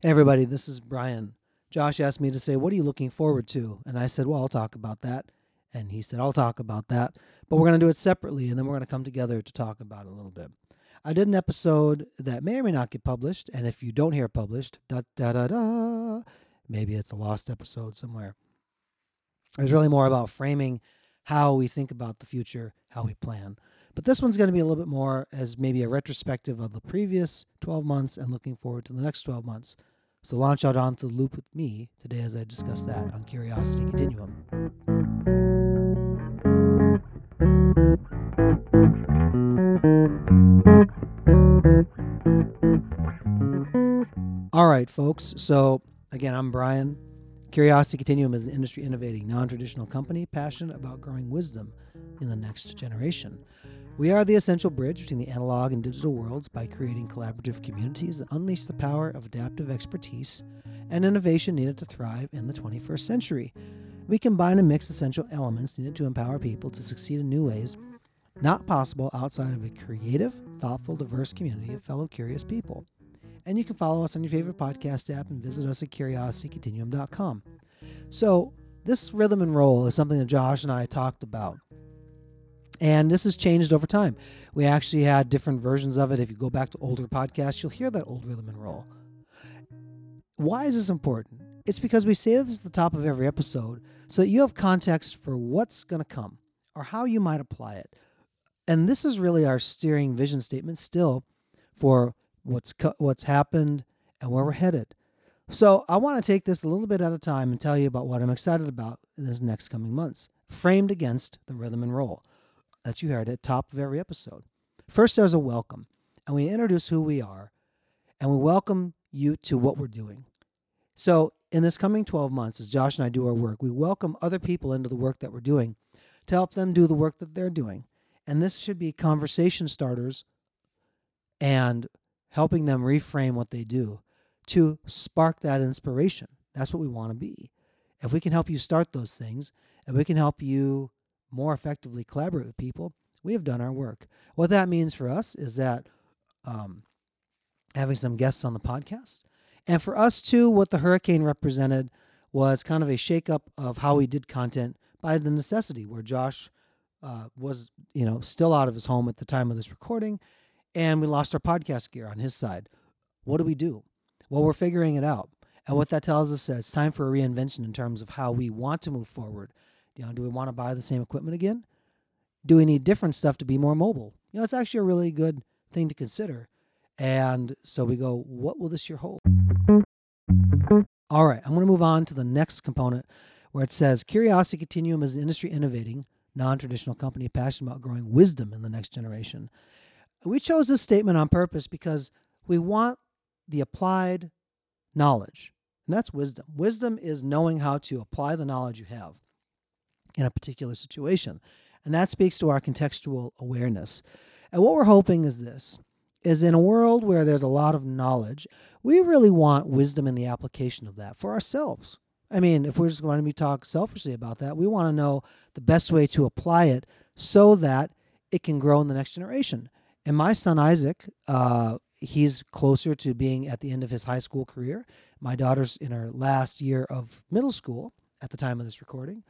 Hey everybody, this is Brian. Josh asked me to say, what are you looking forward to? And I said, well, I'll talk about that. And he said, I'll talk about that. But we're going to do it separately, and then we're going to come together to talk about it a little bit. I did an episode that may or may not get published, and if you don't hear published, maybe it's a lost episode somewhere. It was really more about framing how we think about the future, how we plan. But this one's going to be a little bit more as maybe a retrospective of the previous 12 months and looking forward to the next 12 months. So launch out onto the loop with me today as I discuss that on Curiosity Continuum. All right, folks. So again, I'm Brian. Curiosity Continuum is an industry-innovating, non-traditional company passionate about growing wisdom in the next generation. We are the essential bridge between the analog and digital worlds by creating collaborative communities that unleash the power of adaptive expertise and innovation needed to thrive in the 21st century. We combine and mix essential elements needed to empower people to succeed in new ways not possible outside of a creative, thoughtful, diverse community of fellow curious people. And you can follow us on your favorite podcast app and visit us at curiositycontinuum.com. So this rhythm and roll is something that Josh and I talked about. And this has changed over time. We actually had different versions of it. If you go back to older podcasts, you'll hear that old rhythm and roll. Why is this important? It's because we say this at the top of every episode so that you have context for what's going to come or how you might apply it. And this is really our steering vision statement still for what's happened and where we're headed. So I want to take this a little bit at a time and tell you about what I'm excited about in this next coming months, framed against the rhythm and roll that you heard at the top of every episode. First, there's a welcome, and we introduce who we are, and we welcome you to what we're doing. So in this coming 12 months, as Josh and I do our work, we welcome other people into the work that we're doing to help them do the work that they're doing. And this should be conversation starters and helping them reframe what they do to spark that inspiration. That's what we want to be. If we can help you start those things, and we can help you more effectively collaborate with people, we have done our work. What that means for us is that having some guests on the podcast. And for us, too, what the hurricane represented was kind of a shakeup of how we did content by the necessity, where Josh was, still out of his home at the time of this recording, and we lost our podcast gear on his side. What do we do? Well, we're figuring it out. And what that tells us is it's time for a reinvention in terms of how we want to move forward. Do we want to buy the same equipment again? Do we need different stuff to be more mobile? It's actually a really good thing to consider. And so we go, what will this year hold? All right, I'm going to move on to the next component where it says, Curiosity Continuum is an industry innovating, non-traditional company passionate about growing wisdom in the next generation. We chose this statement on purpose because we want the applied knowledge, and that's wisdom. Wisdom is knowing how to apply the knowledge you have in a particular situation, and that speaks to our contextual awareness. And what we're hoping is this, is in a world where there's a lot of knowledge, we really want wisdom in the application of that for ourselves. I mean, if we're just going to be talking selfishly about that, we want to know the best way to apply it so that it can grow in the next generation. And my son, Isaac, he's closer to being at the end of his high school career. My daughter's in her last year of middle school at the time of this recording.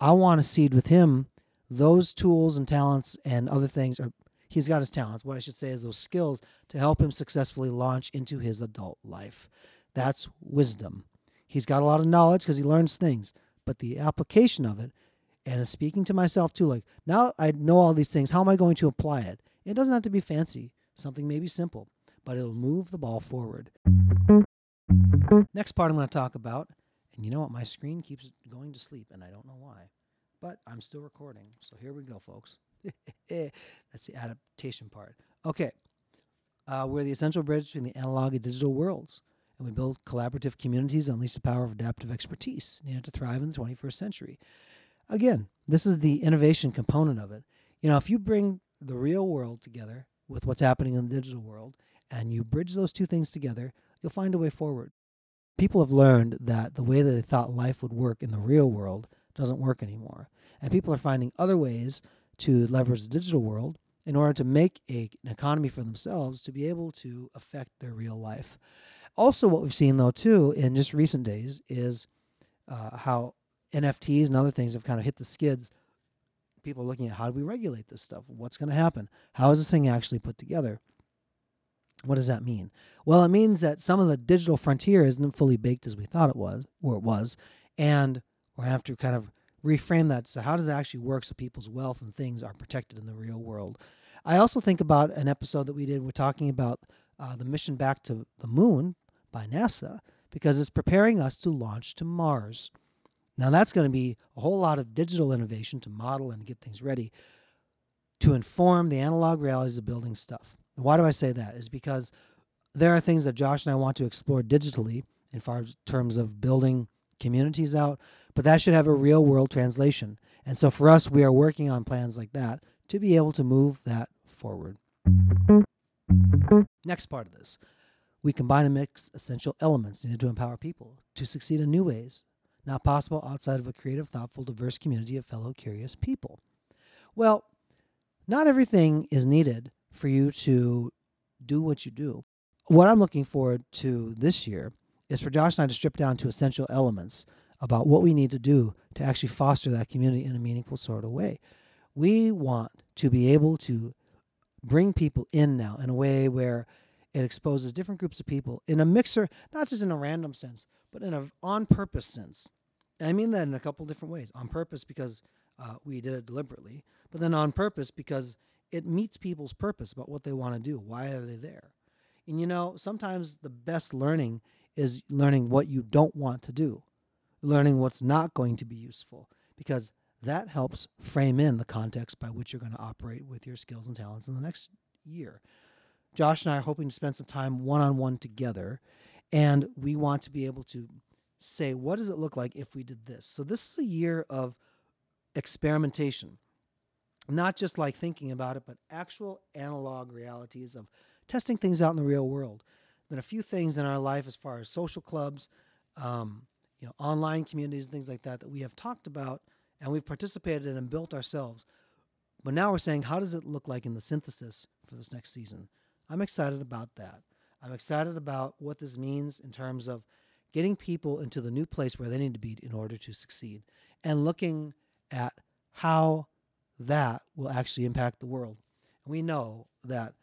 I want to seed with him those tools and talents and other things. Or he's got his talents. What I should say is those skills to help him successfully launch into his adult life. That's wisdom. He's got a lot of knowledge because he learns things. But the application of it, and speaking to myself too, like, now I know all these things. How am I going to apply it? It doesn't have to be fancy. Something may be simple, but it'll move the ball forward. Next part I'm going to talk about, and you know what? My screen keeps going to sleep, and I don't know why, but I'm still recording. So here we go, folks. That's the adaptation part. Okay. We're the essential bridge between the analog and digital worlds, and we build collaborative communities and unleash the power of adaptive expertise needed to thrive in the 21st century. Again, this is the innovation component of it. If you bring the real world together with what's happening in the digital world, and you bridge those two things together, you'll find a way forward. People have learned that the way that they thought life would work in the real world doesn't work anymore. And people are finding other ways to leverage the digital world in order to make an economy for themselves to be able to affect their real life. Also, what we've seen, though, too, in just recent days is how NFTs and other things have kind of hit the skids. People are looking at, how do we regulate this stuff? What's going to happen? How is this thing actually put together? What does that mean? Well, it means that some of the digital frontier isn't fully baked as we thought it was, or it was, and we're going to have to kind of reframe that. So how does it actually work so people's wealth and things are protected in the real world? I also think about an episode that we did. We're talking about the mission back to the moon by NASA, because it's preparing us to launch to Mars. Now, that's going to be a whole lot of digital innovation to model and get things ready to inform the analog realities of building stuff. And why do I say that? Is because there are things that Josh and I want to explore digitally in far terms of building communities out, but that should have a real world translation. And so for us, we are working on plans like that to be able to move that forward. Next part of this, we combine and mix essential elements needed to empower people to succeed in new ways, not possible outside of a creative, thoughtful, diverse community of fellow curious people. Well, not everything is needed for you to do what you do. What I'm looking forward to this year is for Josh and I to strip down to essential elements about what we need to do to actually foster that community in a meaningful sort of way. We want to be able to bring people in now in a way where it exposes different groups of people in a mixer, not just in a random sense, but in an on-purpose sense. And I mean that in a couple different ways. On purpose because we did it deliberately, but then on purpose because it meets people's purpose about what they want to do. Why are they there? And, you know, sometimes the best learning is learning what you don't want to do, learning what's not going to be useful, because that helps frame in the context by which you're going to operate with your skills and talents in the next year. Josh and I are hoping to spend some time one-on-one together, and we want to be able to say, what does it look like if we did this? So this is a year of experimentation, not just like thinking about it, but actual analog realities of testing things out in the real world. Been a few things in our life as far as social clubs, online communities, things like that we have talked about and we've participated in and built ourselves. But now we're saying, how does it look like in the synthesis for this next season? I'm excited about that. I'm excited about what this means in terms of getting people into the new place where they need to be in order to succeed and looking at how that will actually impact the world. And we know that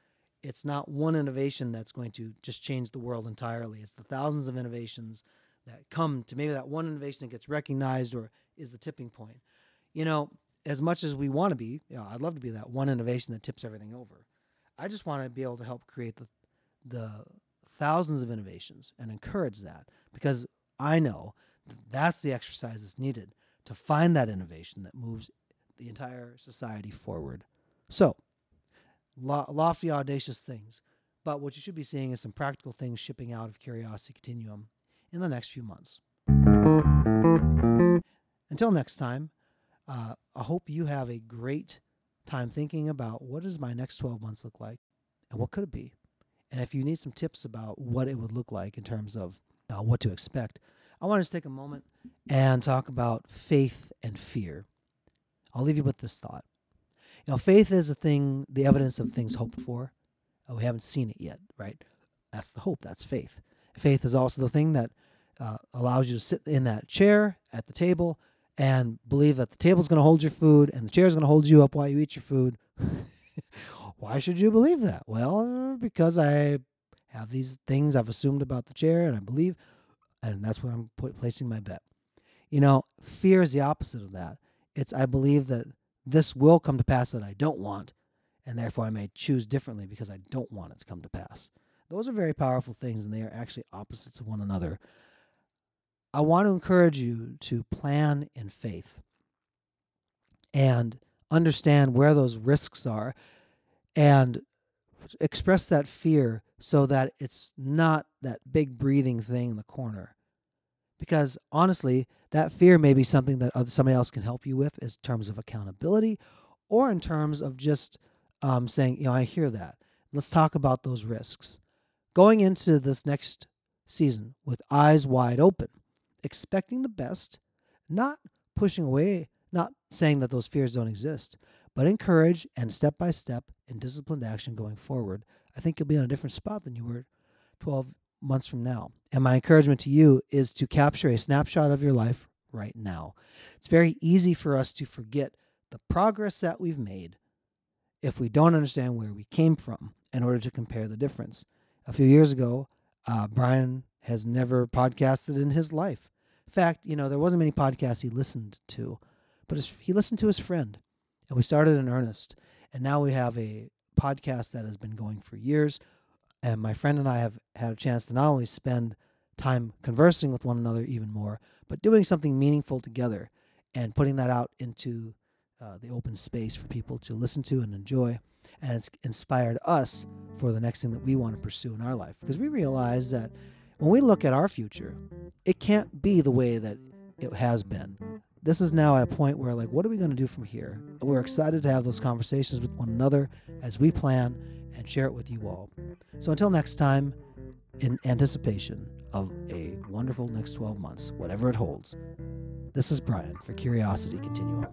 it's not one innovation that's going to just change the world entirely. It's the thousands of innovations that come to maybe that one innovation that gets recognized or is the tipping point. You know, as much as we want to be, you know, I'd love to be that one innovation that tips everything over. I just want to be able to help create the thousands of innovations and encourage that, because I know that's the exercise that's needed to find that innovation that moves the entire society forward. So, lofty, audacious things. But what you should be seeing is some practical things shipping out of Curiosity Continuum in the next few months. Until next time, I hope you have a great time thinking about, what does my next 12 months look like and what could it be? And if you need some tips about what it would look like in terms of what to expect, I want to just take a moment and talk about faith and fear. I'll leave you with this thought. You know, faith is a thing, the evidence of things hoped for. We haven't seen it yet, right? That's the hope. That's faith. Faith is also the thing that allows you to sit in that chair at the table and believe that the table's going to hold your food and the chair's going to hold you up while you eat your food. Why should you believe that? Well, because I have these things I've assumed about the chair and I believe, and that's where I'm placing my bet. You know, fear is the opposite of that. It's, I believe that this will come to pass that I don't want, and therefore I may choose differently because I don't want it to come to pass. Those are very powerful things, and they are actually opposites of one another. I want to encourage you to plan in faith and understand where those risks are and express that fear so that it's not that big breathing thing in the corner. Because honestly, that fear may be something that somebody else can help you with in terms of accountability or in terms of just saying, I hear that. Let's talk about those risks. Going into this next season with eyes wide open, expecting the best, not pushing away, not saying that those fears don't exist, but encourage and step by step in disciplined action going forward. I think you'll be in a different spot than you were 12 months from now. And my encouragement to you is to capture a snapshot of your life right now. It's very easy for us to forget the progress that we've made if we don't understand where we came from in order to compare the difference. A few years ago, Brian has never podcasted in his life. In fact, there wasn't many podcasts he listened to, but he listened to his friend, and we started in earnest. And now we have a podcast that has been going for years, and my friend and I have had a chance to not only spend time conversing with one another even more, but doing something meaningful together and putting that out into the open space for people to listen to and enjoy. And it's inspired us for the next thing that we want to pursue in our life, because we realize that when we look at our future, it can't be the way that it has been. This is now at a point where, what are we going to do from here? And we're excited to have those conversations with one another as we plan and share it with you all. So until next time, in anticipation of a wonderful next 12 months, whatever it holds, this is Brian for Curiosity Continuum.